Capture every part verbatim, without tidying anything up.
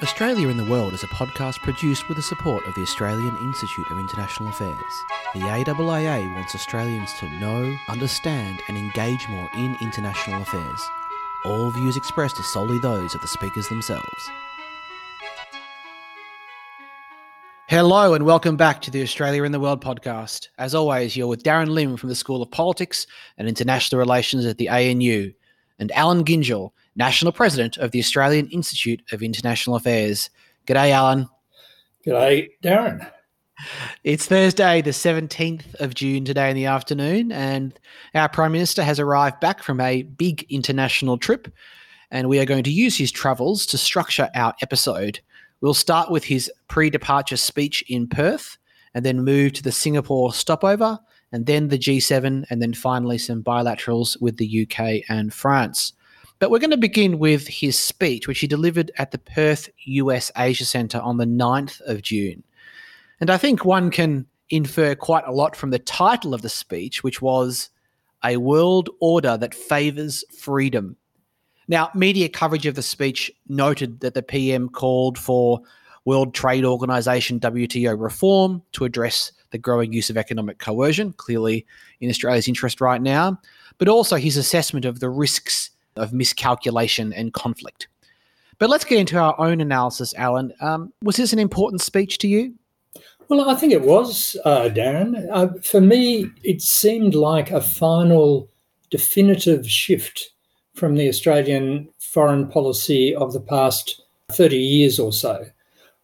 Australia in the World is a podcast produced with the support of the Australian Institute of International Affairs. The A double A A wants Australians to know, understand and engage more in international affairs. All views expressed are solely those of the speakers themselves. Hello and welcome back to the Australia in the World podcast. As always, you're with Darren Lim from the School of Politics and International Relations at the A N U and Alan Gingell, National President of the Australian Institute of International Affairs. G'day, Alan. G'day, Darren. It's Thursday, the seventeenth of June today in the afternoon, and our Prime Minister has arrived back from a big international trip, and we are going to use his travels to structure our episode. We'll start with his pre-departure speech in Perth, and then move to the Singapore stopover, and then the G seven, and then finally some bilaterals with the U K and France. But we're going to begin with his speech, which he delivered at the Perth U S Asia Centre on the ninth of June. And I think one can infer quite a lot from the title of the speech, which was A World Order That Favours Freedom. Now, media coverage of the speech noted that the P M called for World Trade Organization W T O reform to address the growing use of economic coercion, clearly in Australia's interest right now, but also his assessment of the risks of miscalculation and conflict. But let's get into our own analysis, Alan. Um, was this an important speech to you? Well, I think it was, uh, Darren. Uh, for me, it seemed like a final definitive shift from the Australian foreign policy of the past thirty years or so.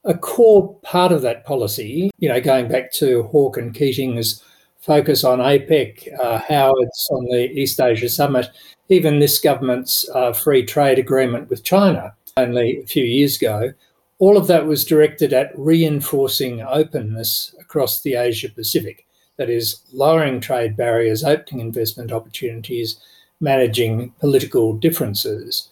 A core part of that policy, you know, going back to Hawke and Keating's focus on APEC, uh, Howard's on the East Asia Summit, even this government's uh, free trade agreement with China only a few years ago, all of that was directed at reinforcing openness across the Asia Pacific. That is, lowering trade barriers, opening investment opportunities, managing political differences.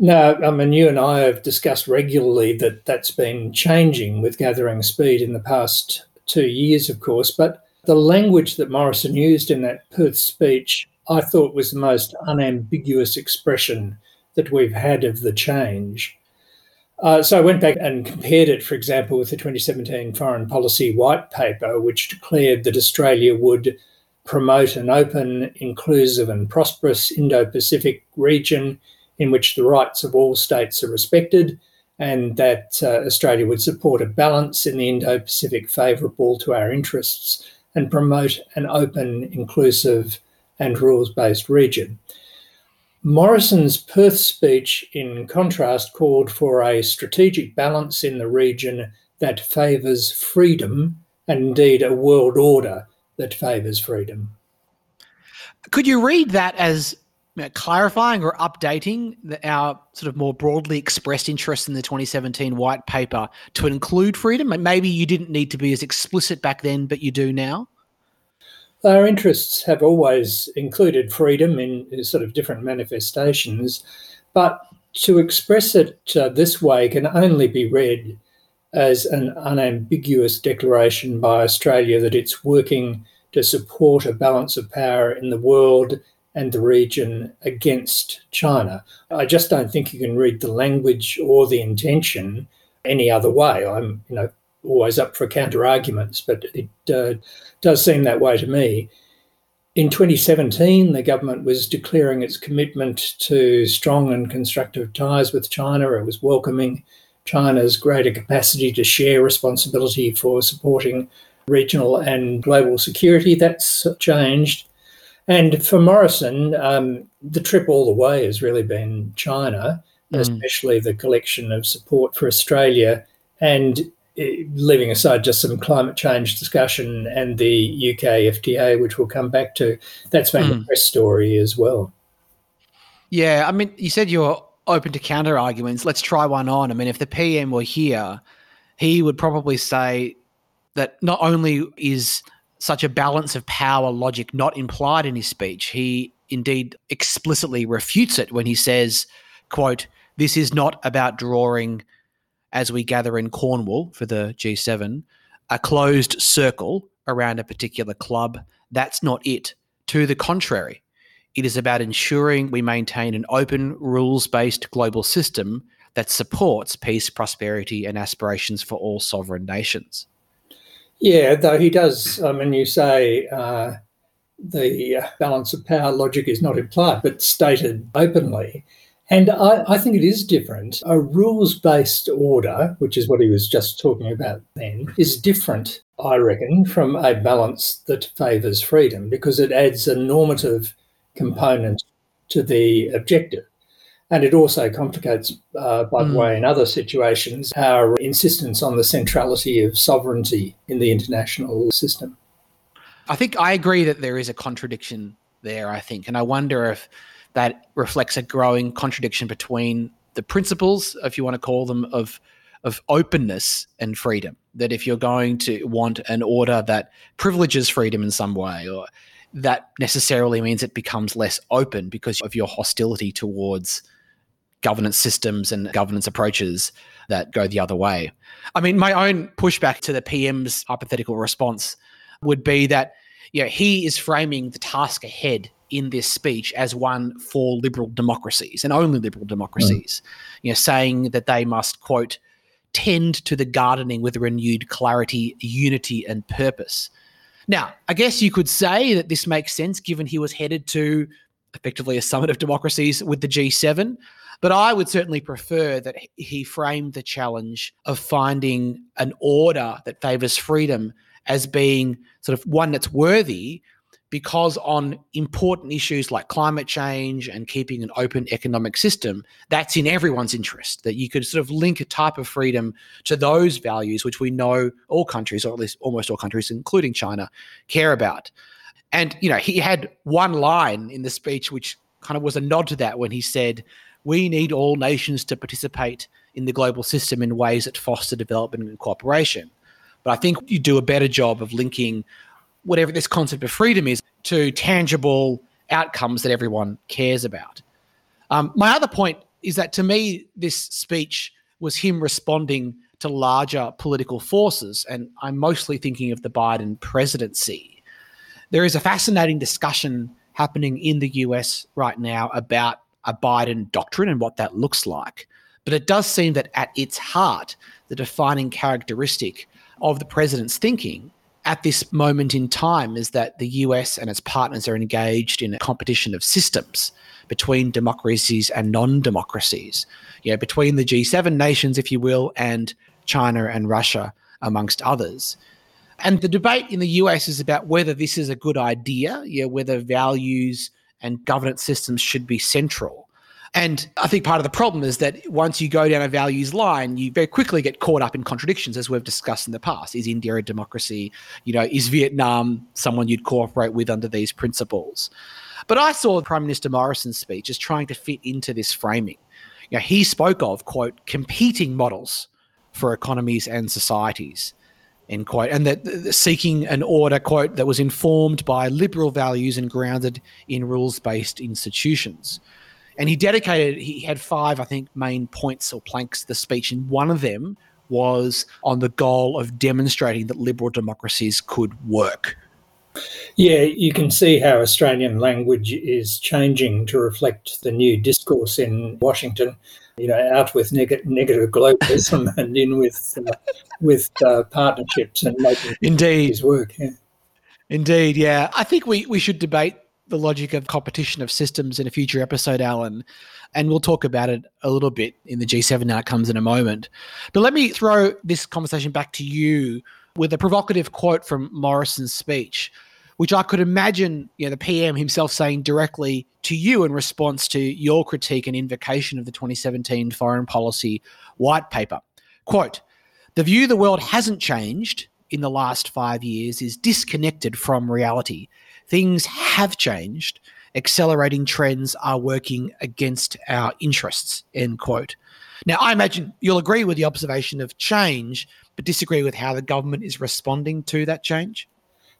Now, I mean, you and I have discussed regularly that that's been changing with gathering speed in the past two years, of course, but the language that Morrison used in that Perth speech, I thought, was the most unambiguous expression that we've had of the change. Uh, so I went back and compared it, for example, with the twenty seventeen Foreign Policy White Paper, which declared that Australia would promote an open, inclusive and prosperous Indo-Pacific region in which the rights of all states are respected, and that uh, Australia would support a balance in the Indo-Pacific favourable to our interests and promote an open, inclusive and rules-based region. Morrison's Perth speech, in contrast, called for a strategic balance in the region that favours freedom, and indeed a world order that favours freedom. Could you read that as clarifying or updating the, our sort of more broadly expressed interest in the twenty seventeen White Paper to include freedom? Maybe you didn't need to be as explicit back then, but you do now? Our interests have always included freedom in sort of different manifestations, but to express it uh, this way can only be read as an unambiguous declaration by Australia that it's working to support a balance of power in the world and the region against China. I just don't think you can read the language or the intention any other way. I'm, you know, always up for counter-arguments, but it uh, does seem that way to me. In twenty seventeen, the government was declaring its commitment to strong and constructive ties with China. It was welcoming China's greater capacity to share responsibility for supporting regional and global security. That's changed. And for Morrison, um, the trip all the way has really been China, mm. especially the collection of support for Australia, and leaving aside just some climate change discussion and the U K F T A, which we'll come back to, that's been mm. a press story as well. Yeah, I mean, you said you're open to counter-arguments. Let's try one on. I mean, if the P M were here, he would probably say that not only is such a balance of power logic not implied in his speech, he indeed explicitly refutes it when he says, quote, "This is not about drawing, as we gather in Cornwall for the G seven, a closed circle around a particular club. That's not it. To the contrary, it is about ensuring we maintain an open, rules-based global system that supports peace, prosperity, and aspirations for all sovereign nations. Yeah, though he does, I mean, you say uh, the balance of power logic is not implied, but stated openly. And I, I think it is different. A rules-based order, which is what he was just talking about then, is different, I reckon, from a balance that favours freedom, because it adds a normative component to the objective. And it also complicates, uh, by the mm. way, in other situations, our insistence on the centrality of sovereignty in the international system. I think I agree that there is a contradiction there, I think. And I wonder if that reflects a growing contradiction between the principles, if you want to call them, of of openness and freedom. That if you're going to want an order that privileges freedom in some way, or that necessarily means it becomes less open because of your hostility towards governance systems and governance approaches that go the other way. I mean, my own pushback to the P M's hypothetical response would be that, you know, he is framing the task ahead in this speech as one for liberal democracies and only liberal democracies, mm. you know, saying that they must, quote, tend to the gardening with renewed clarity, unity, and purpose. Now, I guess you could say that this makes sense given he was headed to effectively a summit of democracies with the G seven, but I would certainly prefer that he framed the challenge of finding an order that favours freedom as being sort of one that's worthy, because on important issues like climate change and keeping an open economic system, that's in everyone's interest, that you could sort of link a type of freedom to those values which we know all countries, or at least almost all countries, including China, care about. And, you know, he had one line in the speech which kind of was a nod to that when he said, we need all nations to participate in the global system in ways that foster development and cooperation. But I think you do a better job of linking whatever this concept of freedom is to tangible outcomes that everyone cares about. Um, my other point is that to me, this speech was him responding to larger political forces, and I'm mostly thinking of the Biden presidency. There is a fascinating discussion happening in the U S right now about a Biden doctrine and what that looks like. But it does seem that at its heart, the defining characteristic of the president's thinking at this moment in time is that the U S and its partners are engaged in a competition of systems between democracies and non-democracies, you know, between the G seven nations, if you will, and China and Russia, amongst others. And the debate in the U S is about whether this is a good idea, you know, whether values and governance systems should be central. And I think part of the problem is that once you go down a values line, you very quickly get caught up in contradictions, as we've discussed in the past. Is India a democracy? You know, is Vietnam someone you'd cooperate with under these principles? But I saw Prime Minister Morrison's speech as trying to fit into this framing. You know, he spoke of, quote, competing models for economies and societies, end quote, and that seeking an order, quote, that was informed by liberal values and grounded in rules-based institutions. And he dedicated, he had five, I think, main points or planks to the speech. And one of them was on the goal of demonstrating that liberal democracies could work. Yeah, you can see how Australian language is changing to reflect the new discourse in Washington, you know, out with neg- negative globalism and in with uh, with uh, partnerships and making Indeed. Work. Yeah. Indeed, yeah. I think we, we should debate the logic of competition of systems in a future episode, Alan, and we'll talk about it a little bit in the G seven outcomes in a moment. But let me throw this conversation back to you with a provocative quote from Morrison's speech, which I could imagine, you know, the P M himself saying directly to you in response to your critique and invocation of the twenty seventeen Foreign Policy White Paper. Quote, the view the world hasn't changed in the last five years is disconnected from reality. Things have changed. Accelerating trends are working against our interests, end quote. Now, I imagine you'll agree with the observation of change, but disagree with how the government is responding to that change?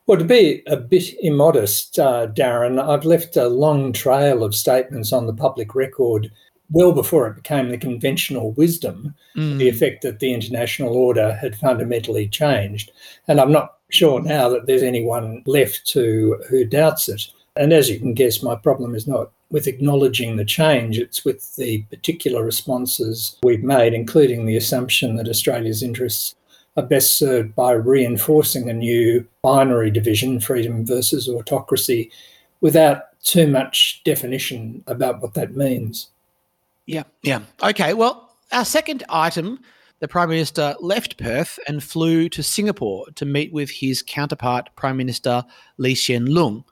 Well, to be a bit immodest, uh, Darren, I've left a long trail of statements on the public record well before it became the conventional wisdom, mm. the effect that the international order had fundamentally changed. And I'm not sure now that there's anyone left to who doubts it. And as you can guess, my problem is not with acknowledging the change, it's with the particular responses we've made, including the assumption that Australia's interests are best served by reinforcing a new binary division, freedom versus autocracy, without too much definition about what that means. Yeah, yeah. Okay, well, our second item, the Prime Minister left Perth and flew to Singapore to meet with his counterpart, Prime Minister Lee Hsien Loong.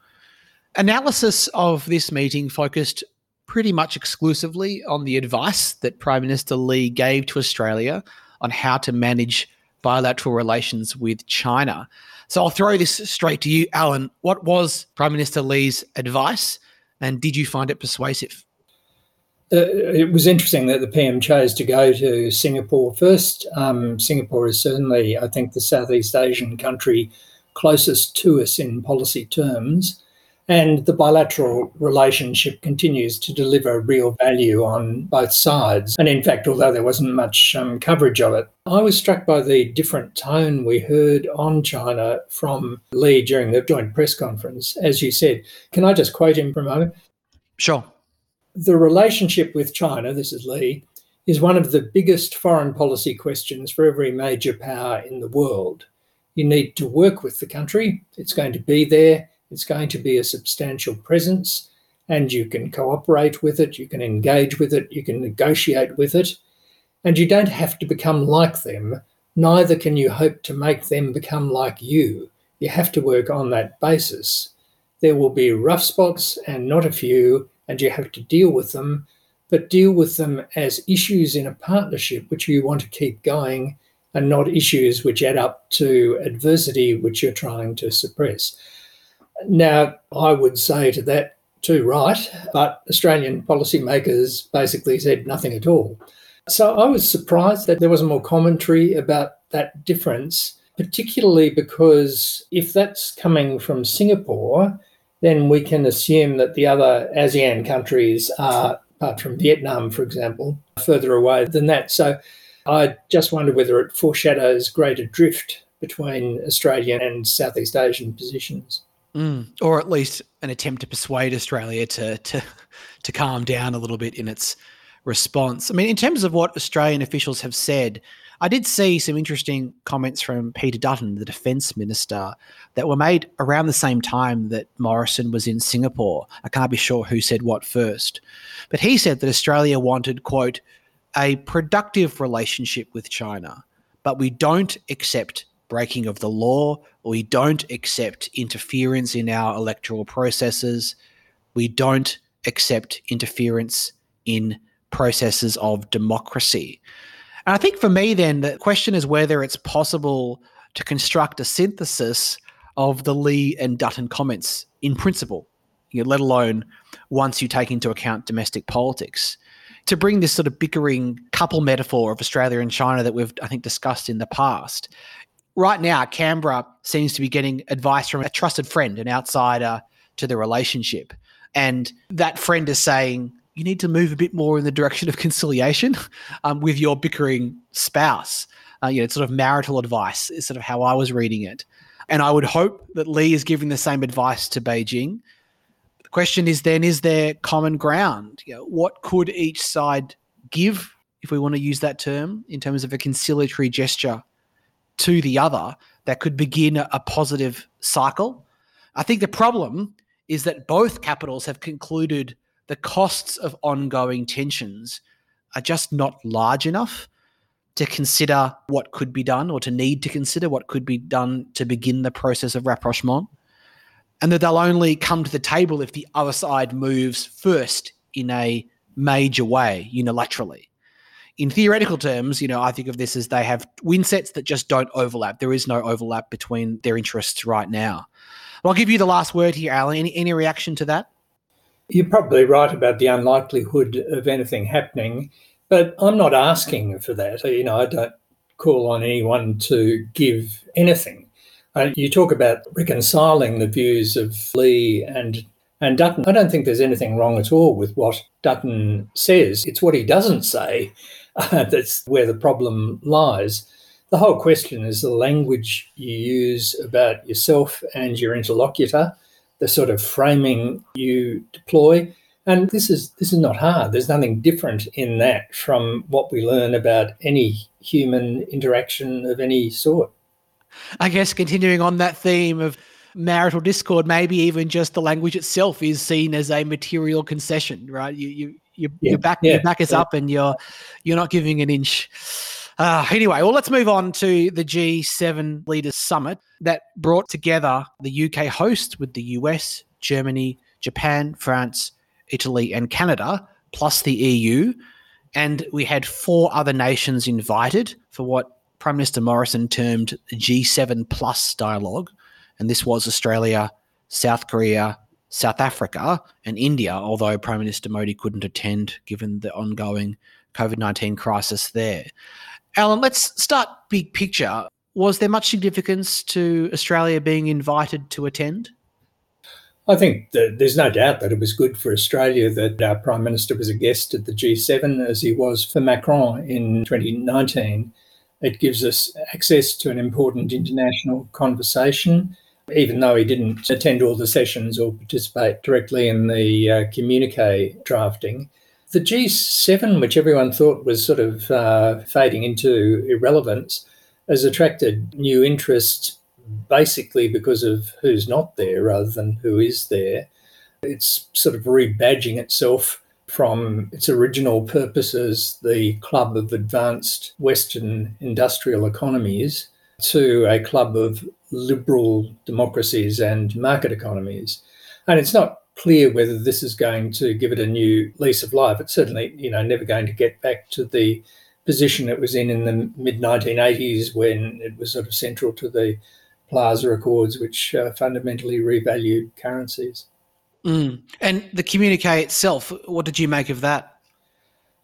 Analysis of this meeting focused pretty much exclusively on the advice that Prime Minister Lee gave to Australia on how to manage bilateral relations with China. So I'll throw this straight to you, Alan. What was Prime Minister Lee's advice, and did you find it persuasive? Uh, it was interesting that the P M chose to go to Singapore first. Um, Singapore is certainly, I think, the Southeast Asian country closest to us in policy terms. And the bilateral relationship continues to deliver real value on both sides. And in fact, although there wasn't much um, coverage of it, I was struck by the different tone we heard on China from Lee during the joint press conference. As you said, can I just quote him for a moment? Sure. The relationship with China, this is Lee, is one of the biggest foreign policy questions for every major power in the world. You need to work with the country. It's going to be there. It's going to be a substantial presence, and you can cooperate with it, you can engage with it, you can negotiate with it, and you don't have to become like them. Neither can you hope to make them become like you. You have to work on that basis. There will be rough spots, and not a few, and you have to deal with them, but deal with them as issues in a partnership which you want to keep going, and not issues which add up to adversity which you're trying to suppress. Now, I would say to that too, right, but Australian policymakers basically said nothing at all. So I was surprised that there wasn't more commentary about that difference, particularly because if that's coming from Singapore, then we can assume that the other ASEAN countries are, apart from Vietnam, for example, further away than that. So I just wonder whether it foreshadows greater drift between Australian and Southeast Asian positions. Mm, or at least an attempt to persuade Australia to, to to calm down a little bit in its response. I mean, in terms of what Australian officials have said, I did see some interesting comments from Peter Dutton, the Defence Minister, that were made around the same time that Morrison was in Singapore. I can't be sure who said what first. But he said that Australia wanted, quote, a productive relationship with China, but we don't accept breaking of the law, we don't accept interference in our electoral processes, we don't accept interference in processes of democracy. And I think for me then, the question is whether it's possible to construct a synthesis of the Lee and Dutton comments in principle, you know, let alone once you take into account domestic politics. To bring this sort of bickering couple metaphor of Australia and China that we've, I think, discussed in the past, right now, Canberra seems to be getting advice from a trusted friend, an outsider to the relationship. And that friend is saying, you need to move a bit more in the direction of conciliation um, with your bickering spouse. Uh, you know, it's sort of marital advice is sort of how I was reading it. And I would hope that Lee is giving the same advice to Beijing. The question is then, is there common ground? You know, what could each side give, if we want to use that term, in terms of a conciliatory gesture to the other that could begin a positive cycle? I think the problem is that both capitals have concluded the costs of ongoing tensions are just not large enough to consider what could be done or to need to consider what could be done to begin the process of rapprochement, and that they'll only come to the table if the other side moves first in a major way unilaterally. In theoretical terms, you know, I think of this as they have win sets that just don't overlap. There is no overlap between their interests right now. I'll give you the last word here, Alan. Any, any reaction to that? You're probably right about the unlikelihood of anything happening, but I'm not asking for that. You know, I don't call on anyone to give anything. Uh, you talk about reconciling the views of Lee and And Dutton. I don't think there's anything wrong at all with what Dutton says. It's what he doesn't say uh, that's where the problem lies. The whole question is the language you use about yourself and your interlocutor, the sort of framing you deploy. And this is this is not hard. There's nothing different in that from what we learn about any human interaction of any sort. I guess continuing on that theme of marital discord, maybe even just the language itself is seen as a material concession, right? You you you yeah. your back yeah. your back is yeah. up, and you're you're not giving an inch. Uh, anyway, well, let's move on to the G seven Leaders Summit that brought together the U K host with the U S, Germany, Japan, France, Italy and Canada, plus the E U. And we had four other nations invited for what Prime Minister Morrison termed G seven plus dialogue. And this was Australia, South Korea, South Africa and India, although Prime Minister Modi couldn't attend given the ongoing covid nineteen crisis there. Alan, let's start big picture. Was there much significance to Australia being invited to attend? I think that there's no doubt that it was good for Australia that our Prime Minister was a guest at the G seven, as he was for Macron in twenty nineteen. It gives us access to an important international conversation, even though he didn't attend all the sessions or participate directly in the uh, communique drafting. The G seven, which everyone thought was sort of uh, fading into irrelevance, has attracted new interest basically because of who's not there rather than who is there. It's sort of rebadging itself from its original purpose as the club of advanced Western industrial economies to a club of liberal democracies and market economies. And it's not clear whether this is going to give it a new lease of life. It's certainly, you know, never going to get back to the position it was in in the mid nineteen eighties when it was sort of central to the Plaza Accords, which uh, fundamentally revalued currencies. Mm. And the communique itself, what did you make of that?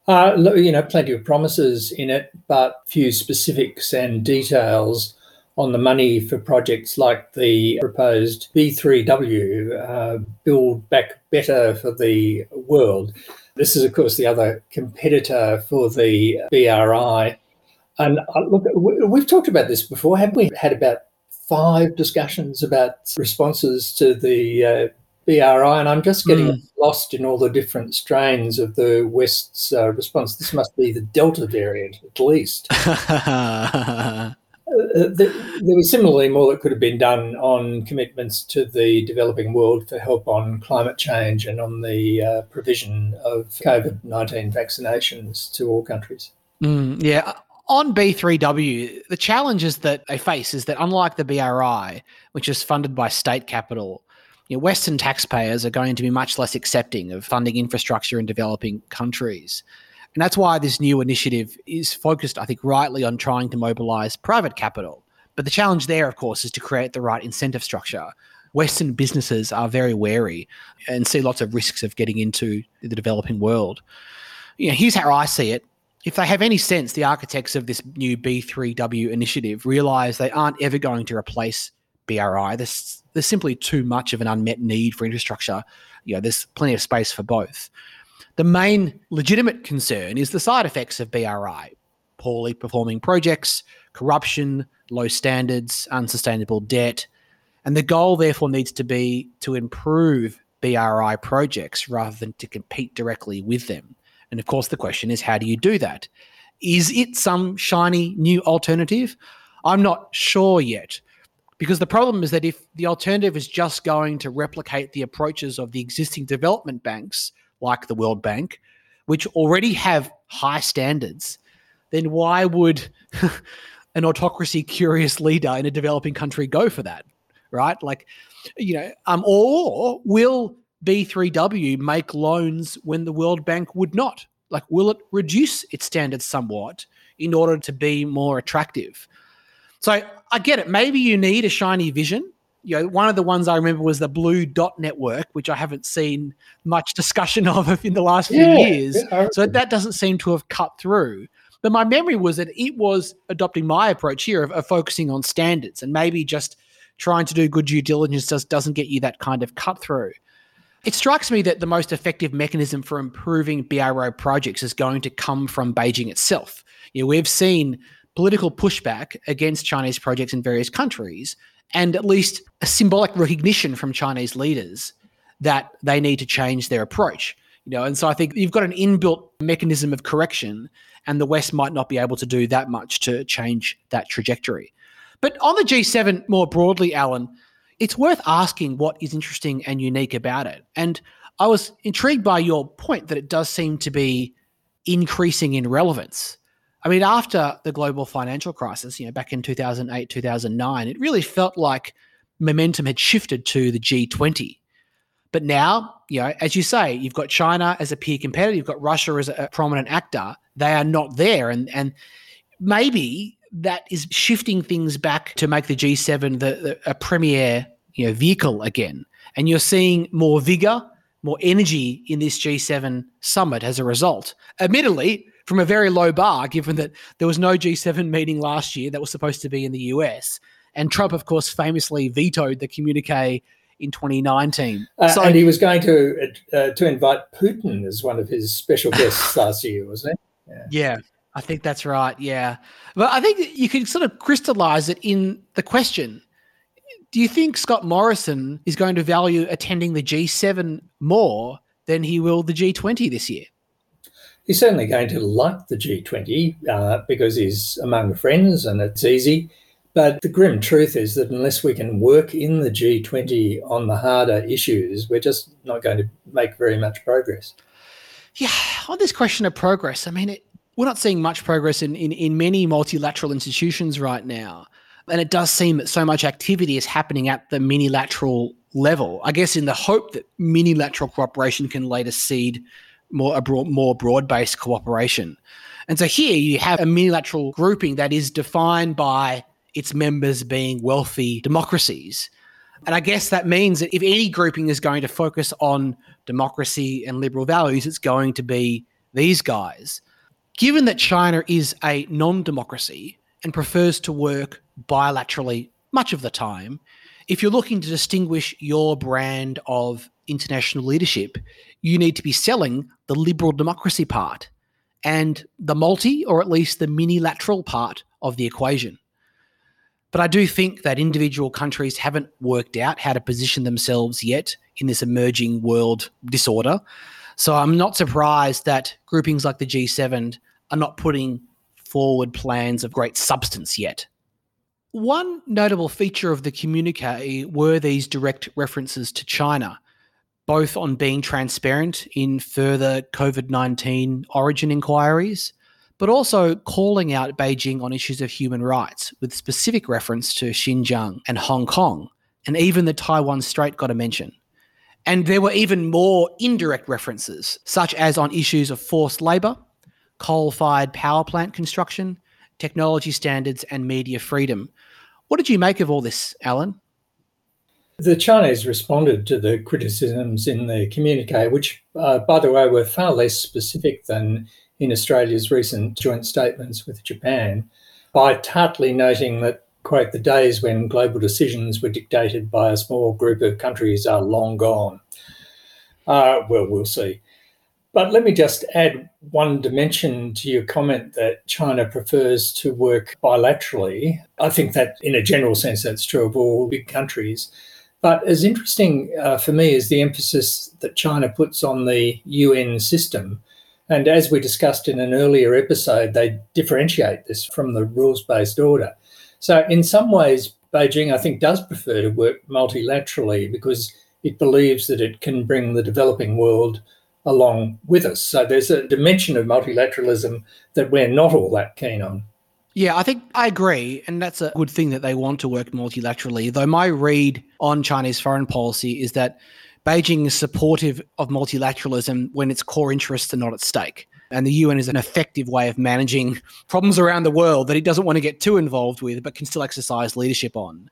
Uh, you know, plenty of promises in it, but few specifics and details on the money for projects like the proposed B three W, uh, Build Back Better for the World. This is, of course, the other competitor for the B R I. And uh, look, we've talked about this before, haven't we? Had about five discussions about responses to the uh, B R I, and I'm just getting mm. lost in all the different strains of the West's uh, response. This must be the Delta variant, at least. uh, the, there was similarly more that could have been done on commitments to the developing world for help on climate change and on the uh, provision of covid nineteen vaccinations to all countries. Mm, yeah. On B three W, the challenges that they face is that unlike the B R I, which is funded by state capital, you know, Western taxpayers are going to be much less accepting of funding infrastructure in developing countries. And that's why this new initiative is focused, I think, rightly on trying to mobilise private capital. But the challenge there, of course, is to create the right incentive structure. Western businesses are very wary and see lots of risks of getting into the developing world. You know, here's how I see it. If they have any sense, the architects of this new B three W initiative realise they aren't ever going to replace B R I. There's, there's simply too much of an unmet need for infrastructure. You know, there's plenty of space for both. The main legitimate concern is the side effects of B R I, poorly performing projects, corruption, low standards, unsustainable debt. And the goal, therefore, needs to be to improve B R I projects rather than to compete directly with them. And of course, the question is, how do you do that? Is it some shiny new alternative? I'm not sure yet, because the problem is that if the alternative is just going to replicate the approaches of the existing development banks, like the World Bank, which already have high standards, then why would an autocracy-curious leader in a developing country go for that, right? Like, you know, um, or will B three W make loans when the World Bank would not? Like, will it reduce its standards somewhat in order to be more attractive? So I get it. Maybe you need a shiny vision. You know, one of the ones I remember was the Blue Dot Network, which I haven't seen much discussion of in the last yeah, few years. Yeah. So that doesn't seem to have cut through. But my memory was that it was adopting my approach here of, of focusing on standards, and maybe just trying to do good due diligence just doesn't get you that kind of cut through. It strikes me that the most effective mechanism for improving B R I projects is going to come from Beijing itself. You know, we've seen political pushback against Chinese projects in various countries, and at least a symbolic recognition from Chinese leaders that they need to change their approach. You know, and so I think you've got an inbuilt mechanism of correction, and the West might not be able to do that much to change that trajectory. But on the G seven more broadly, Alan, it's worth asking what is interesting and unique about it. And I was intrigued by your point that it does seem to be increasing in relevance. I mean, after the global financial crisis, you know, back in two thousand eight, two thousand nine, it really felt like momentum had shifted to the G twenty. But now, you know, as you say, you've got China as a peer competitor, you've got Russia as a prominent actor. They are not there. And and maybe that is shifting things back to make the G seven the, the, a premier, you know, vehicle again. And you're seeing more vigor, more energy in this G seven summit as a result. Admittedly, from a very low bar, given that there was no G seven meeting last year that was supposed to be in the U S. And Trump, of course, famously vetoed the communique in twenty nineteen. Uh, so, and he was going to uh, to invite Putin as one of his special guests last year, wasn't he? Yeah. yeah, I think that's right, yeah. But I think you can sort of crystallise it in the question. Do you think Scott Morrison is going to value attending the G seven more than he will the G twenty this year? He's certainly going to like the G twenty uh, because he's among friends and it's easy. But the grim truth is that unless we can work in the G twenty on the harder issues, we're just not going to make very much progress. Yeah, on this question of progress, I mean, it, we're not seeing much progress in, in, in many multilateral institutions right now. And it does seem that so much activity is happening at the minilateral level, I guess in the hope that minilateral cooperation can later seed more a broad, more broad-based cooperation. And so here you have a minilateral grouping that is defined by its members being wealthy democracies. And I guess that means that if any grouping is going to focus on democracy and liberal values, it's going to be these guys. Given that China is a non-democracy and prefers to work bilaterally much of the time, if you're looking to distinguish your brand of international leadership, you need to be selling the liberal democracy part and the multi, or at least the minilateral part of the equation. But I do think that individual countries haven't worked out how to position themselves yet in this emerging world disorder. So I'm not surprised that groupings like the G seven are not putting forward plans of great substance yet. One notable feature of the communique were these direct references to China, both on being transparent in further covid nineteen origin inquiries, but also calling out Beijing on issues of human rights with specific reference to Xinjiang and Hong Kong, and even the Taiwan Strait got a mention. And there were even more indirect references, such as on issues of forced labour, coal-fired power plant construction, technology standards and media freedom. What did you make of all this, Alan? The Chinese responded to the criticisms in the communique, which, uh, by the way, were far less specific than in Australia's recent joint statements with Japan, by tartly noting that, quote, the days when global decisions were dictated by a small group of countries are long gone. Uh, well, we'll see. But let me just add one dimension to your comment that China prefers to work bilaterally. I think that in a general sense that's true of all big countries. But as interesting uh, for me is the emphasis that China puts on the U N system. And as we discussed in an earlier episode, they differentiate this from the rules-based order. So in some ways, Beijing, I think, does prefer to work multilaterally because it believes that it can bring the developing world along with us. So there's a dimension of multilateralism that we're not all that keen on. Yeah, I think I agree. And that's a good thing that they want to work multilaterally, though my read on Chinese foreign policy is that Beijing is supportive of multilateralism when its core interests are not at stake. And the U N is an effective way of managing problems around the world that it doesn't want to get too involved with, but can still exercise leadership on.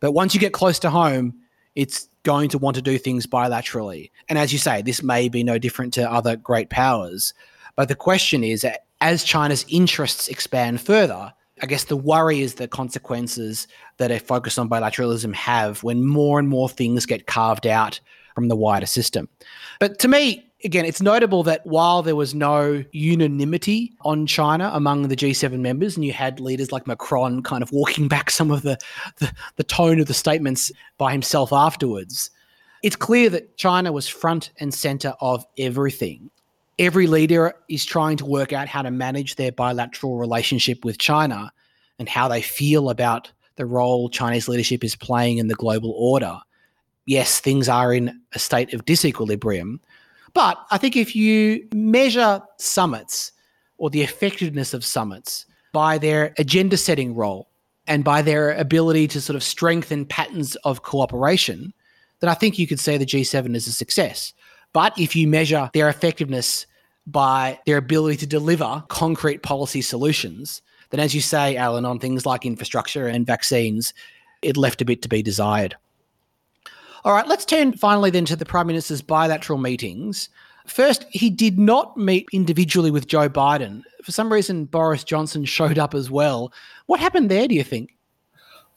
But once you get close to home, it's going to want to do things bilaterally. And as you say, this may be no different to other great powers. But the question is, as China's interests expand further, I guess the worry is the consequences that a focus on bilateralism have when more and more things get carved out from the wider system. But to me, Again, it's notable that while there was no unanimity on China among the G seven members, and you had leaders like Macron kind of walking back some of the, the, the tone of the statements by himself afterwards, it's clear that China was front and center of everything. Every leader is trying to work out how to manage their bilateral relationship with China and how they feel about the role Chinese leadership is playing in the global order. Yes, things are in a state of disequilibrium, but I think if you measure summits or the effectiveness of summits by their agenda-setting role and by their ability to sort of strengthen patterns of cooperation, then I think you could say the G seven is a success. But if you measure their effectiveness by their ability to deliver concrete policy solutions, then as you say, Alan, on things like infrastructure and vaccines, it left a bit to be desired. All right, let's turn finally then to the Prime Minister's bilateral meetings. First, he did not meet individually with Joe Biden. For some reason, Boris Johnson showed up as well. What happened there, do you think?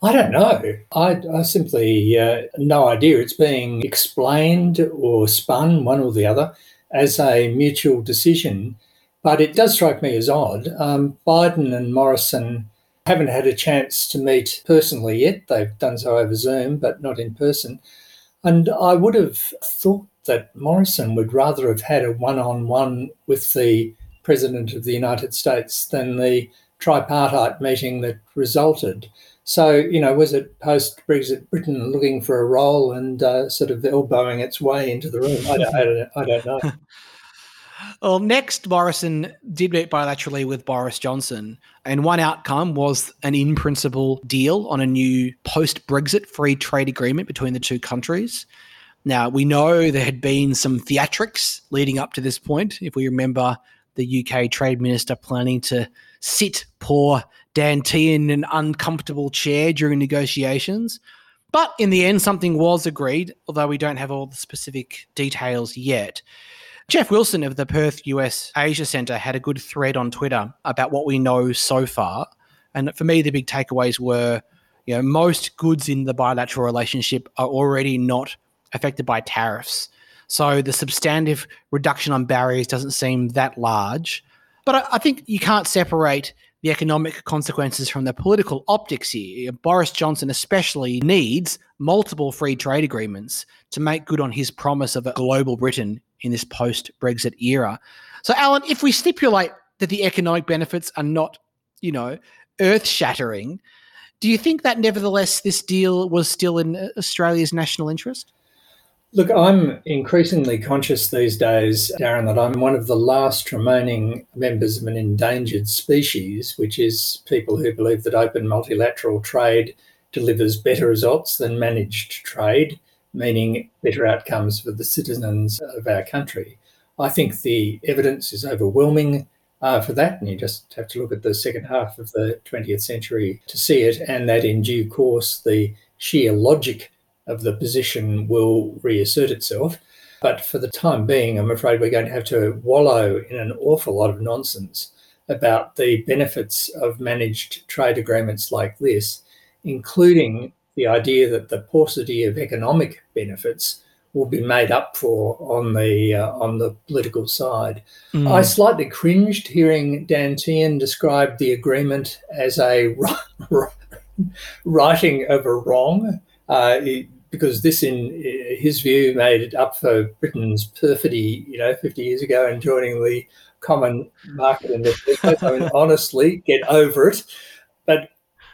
I don't know. I, I simply uh, no idea. It's being explained or spun, one or the other, as a mutual decision. But it does strike me as odd. Um, Biden and Morrison haven't had a chance to meet personally yet. They've done so over Zoom, but not in person. And I would have thought that Morrison would rather have had a one-on-one with the President of the United States than the tripartite meeting that resulted. So, you know, was it post-Brexit Britain looking for a role and uh, sort of elbowing its way into the room? I don't, I don't, I don't know. Well, next, Morrison did meet bilaterally with Boris Johnson, and one outcome was an in-principle deal on a new post-Brexit free trade agreement between the two countries. Now, we know there had been some theatrics leading up to this point. If we remember the U K Trade Minister planning to sit poor Dan T in an uncomfortable chair during negotiations. But in the end, something was agreed, although we don't have all the specific details yet. Jeff Wilson of the Perth U S Asia Centre had a good thread on Twitter about what we know so far. And for me, the big takeaways were, you know, most goods in the bilateral relationship are already not affected by tariffs. So the substantive reduction on barriers doesn't seem that large. But I, I think you can't separate the economic consequences from the political optics here. Boris Johnson especially needs multiple free trade agreements to make good on his promise of a global Britain in this post-Brexit era. So, Alan, if we stipulate that the economic benefits are not, you know, earth-shattering, do you think that nevertheless this deal was still in Australia's national interest? Look, I'm increasingly conscious these days, Darren, that I'm one of the last remaining members of an endangered species, which is people who believe that open multilateral trade delivers better results than managed trade, meaning better outcomes for the citizens of our country. I think the evidence is overwhelming uh, for that, and you just have to look at the second half of the twentieth century to see it, and that in due course the sheer logic of the position will reassert itself. But for the time being, I'm afraid we're going to have to wallow in an awful lot of nonsense about the benefits of managed trade agreements like this, including the idea that the paucity of economic benefits will be made up for on the uh, on the political side. Mm. I slightly cringed hearing Dan Tehan describe the agreement as a righting of a wrong, uh, because this, in his view, made it up for Britain's perfidy, you know, fifty years ago in joining the common market and the I mean, honestly, get over it. But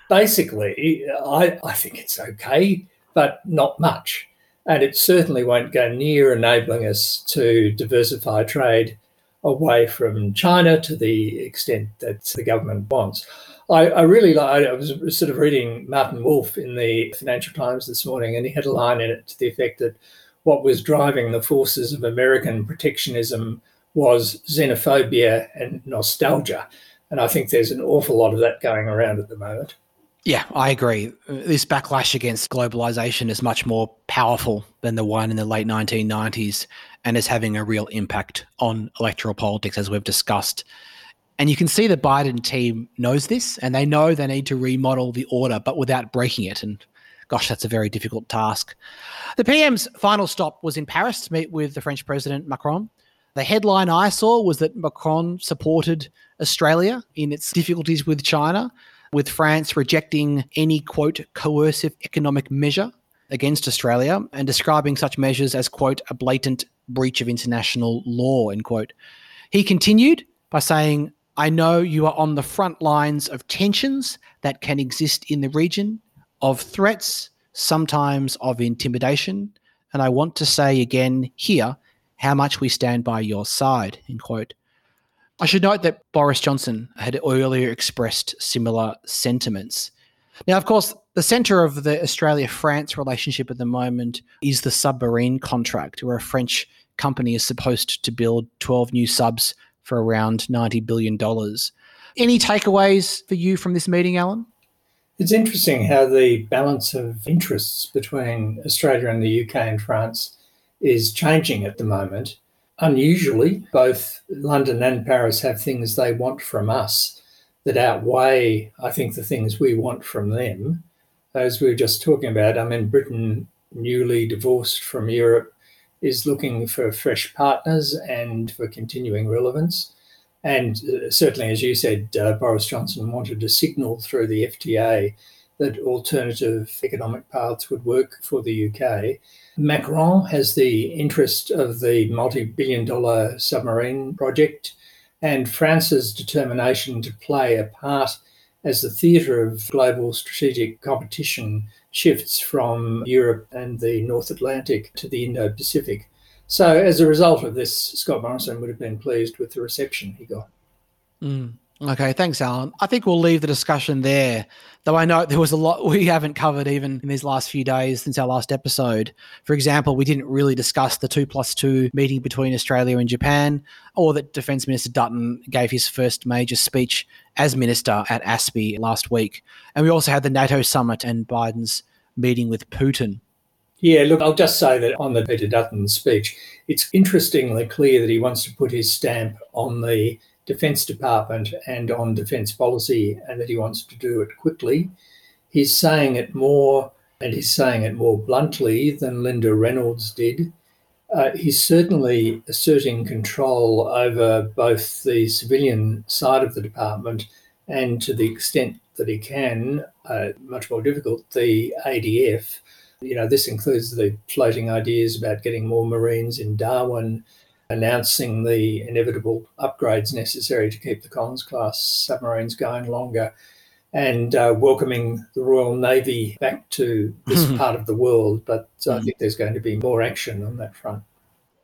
basically, I, I think it's okay, but not much. And it certainly won't go near enabling us to diversify trade away from China to the extent that the government wants. I, I really like, I was sort of reading Martin Wolf in the Financial Times this morning, and he had a line in it to the effect that what was driving the forces of American protectionism was xenophobia and nostalgia. And I think there's an awful lot of that going around at the moment. Yeah, I agree. This backlash against globalization is much more powerful than the one in the late nineteen nineties and is having a real impact on electoral politics, as we've discussed. And you can see the Biden team knows this, and they know they need to remodel the order, but without breaking it. And gosh, that's a very difficult task. The P M's final stop was in Paris to meet with the French President Macron. The headline I saw was that Macron supported Australia in its difficulties with China, with France rejecting any, quote, coercive economic measure against Australia and describing such measures as, quote, a blatant breach of international law, end quote. He continued by saying, I know you are on the front lines of tensions that can exist in the region, of threats, sometimes of intimidation, and I want to say again here how much we stand by your side, end quote. I should note that Boris Johnson had earlier expressed similar sentiments. Now, of course, the centre of the Australia-France relationship at the moment is the submarine contract, where a French company is supposed to build twelve new subs for around ninety billion dollars. Any takeaways for you from this meeting, Alan? It's interesting how the balance of interests between Australia and the U K and France is changing at the moment. Unusually, both London and Paris have things they want from us that outweigh, I think, the things we want from them. As we were just talking about, I mean, Britain, newly divorced from Europe, is looking for fresh partners and for continuing relevance. And uh, certainly, as you said, uh, Boris Johnson wanted to signal through the F T A that alternative economic paths would work for the U K. Macron has the interest of the multi-billion dollar submarine project, and France's determination to play a part as the theatre of global strategic competition shifts from Europe and the North Atlantic to the Indo-Pacific. So as a result of this, Scott Morrison would have been pleased with the reception he got. Mm. Okay, thanks, Alan. I think we'll leave the discussion there, though I know there was a lot we haven't covered even in these last few days since our last episode. For example, we didn't really discuss the two plus two meeting between Australia and Japan, or that Defence Minister Dutton gave his first major speech as minister at A S P E last week. And we also had the NATO summit and Biden's meeting with Putin. Yeah, look, I'll just say that on the Peter Dutton speech, it's interestingly clear that he wants to put his stamp on the Defence Department and on defence policy, and that he wants to do it quickly. He's saying it more, and he's saying it more bluntly than Linda Reynolds did. Uh, he's certainly asserting control over both the civilian side of the department and, to the extent that he can, uh, much more difficult, the A D F. You know, this includes the floating ideas about getting more Marines in Darwin, announcing the inevitable upgrades necessary to keep the Collins-class submarines going longer, and uh, welcoming the Royal Navy back to this part of the world. But I think there's going to be more action on that front.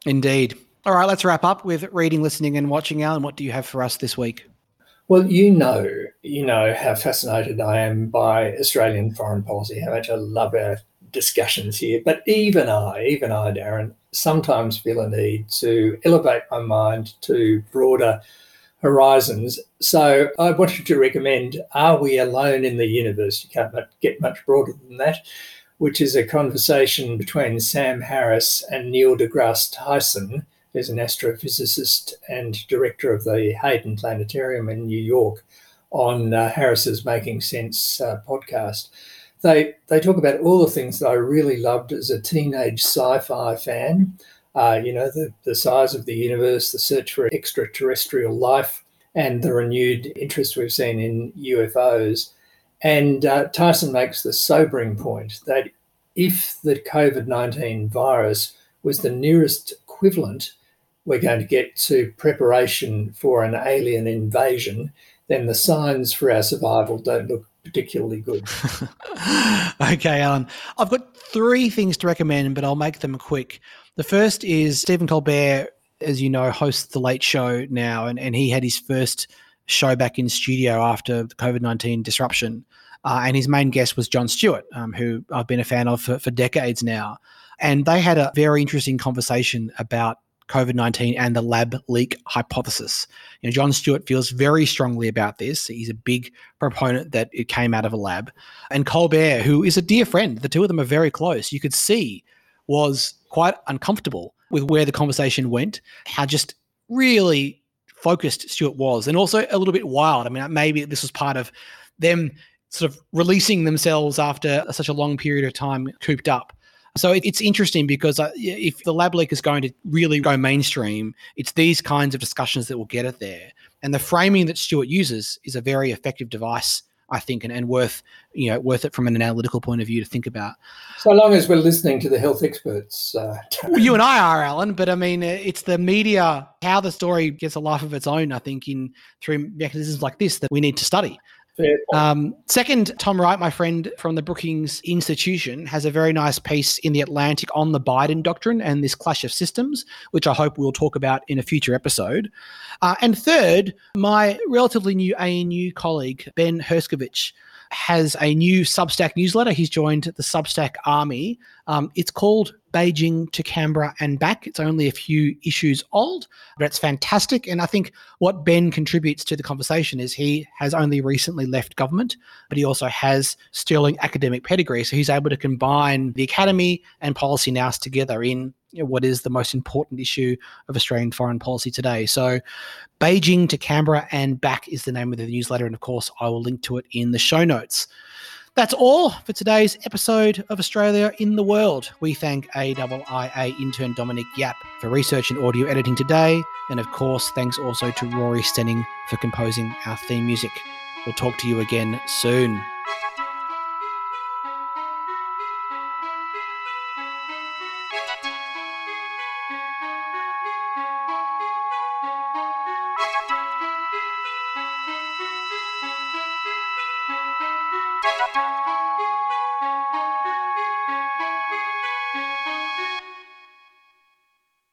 Indeed. All right, let's wrap up with reading, listening and watching. Alan, what do you have for us this week? Well, you know, you know how fascinated I am by Australian foreign policy, how much I love our discussions here. But even I, even I, Darren, sometimes feel a need to elevate my mind to broader horizons. So I wanted to recommend Are We Alone in the Universe? You can't get much broader than that, which is a conversation between Sam Harris and Neil deGrasse Tyson, who's an astrophysicist and director of the Hayden Planetarium in New York, on uh, Harris's Making Sense uh, podcast. They they talk about all the things that I really loved as a teenage sci-fi fan, uh, you know, the, the size of the universe, the search for extraterrestrial life, and the renewed interest we've seen in U F Os. And uh, Tyson makes the sobering point that if the covid nineteen virus was the nearest equivalent we're going to get to preparation for an alien invasion, then the signs for our survival don't look particularly good. Okay, Alan. I've got three things to recommend, but I'll make them quick. The first is Stephen Colbert, as you know, hosts The Late Show now, and, and he had his first show back in studio after the covid nineteen disruption. Uh, and his main guest was Jon Stewart, um, who I've been a fan of for, for decades now. And they had a very interesting conversation about covid nineteen and the lab leak hypothesis. You know, Jon Stewart feels very strongly about this. He's a big proponent that it came out of a lab. And Colbert, who is a dear friend, the two of them are very close, you could see was quite uncomfortable with where the conversation went, how just really focused Stewart was, and also a little bit wild. I mean, maybe this was part of them sort of releasing themselves after such a long period of time cooped up. So it, it's interesting because uh, if the lab leak is going to really go mainstream, it's these kinds of discussions that will get it there. And the framing that Stewart uses is a very effective device, I think, and, and worth you know worth it from an analytical point of view to think about. So long as we're listening to the health experts. Uh, well, you and I are, Alan, but I mean, it's the media, how the story gets a life of its own, I think, in through mechanisms like this that we need to study. Um, second, Tom Wright, my friend from the Brookings Institution, has a very nice piece in The Atlantic on the Biden doctrine and this clash of systems, which I hope we'll talk about in a future episode. Uh, and third, my relatively new A N U colleague, Ben Herskovich, has a new Substack newsletter. He's joined the Substack army. Um, it's called Beijing to Canberra and Back. It's only a few issues old, but it's fantastic. And I think what Ben contributes to the conversation is he has only recently left government, but he also has sterling academic pedigree. So he's able to combine the academy and policy now together in you know, what is the most important issue of Australian foreign policy today. So Beijing to Canberra and Back is the name of the newsletter. And of course, I will link to it in the show notes. That's all for today's episode of Australia in the World. We thank A I I A intern Dominic Yap for research and audio editing today. And of course, thanks also to Rory Stenning for composing our theme music. We'll talk to you again soon.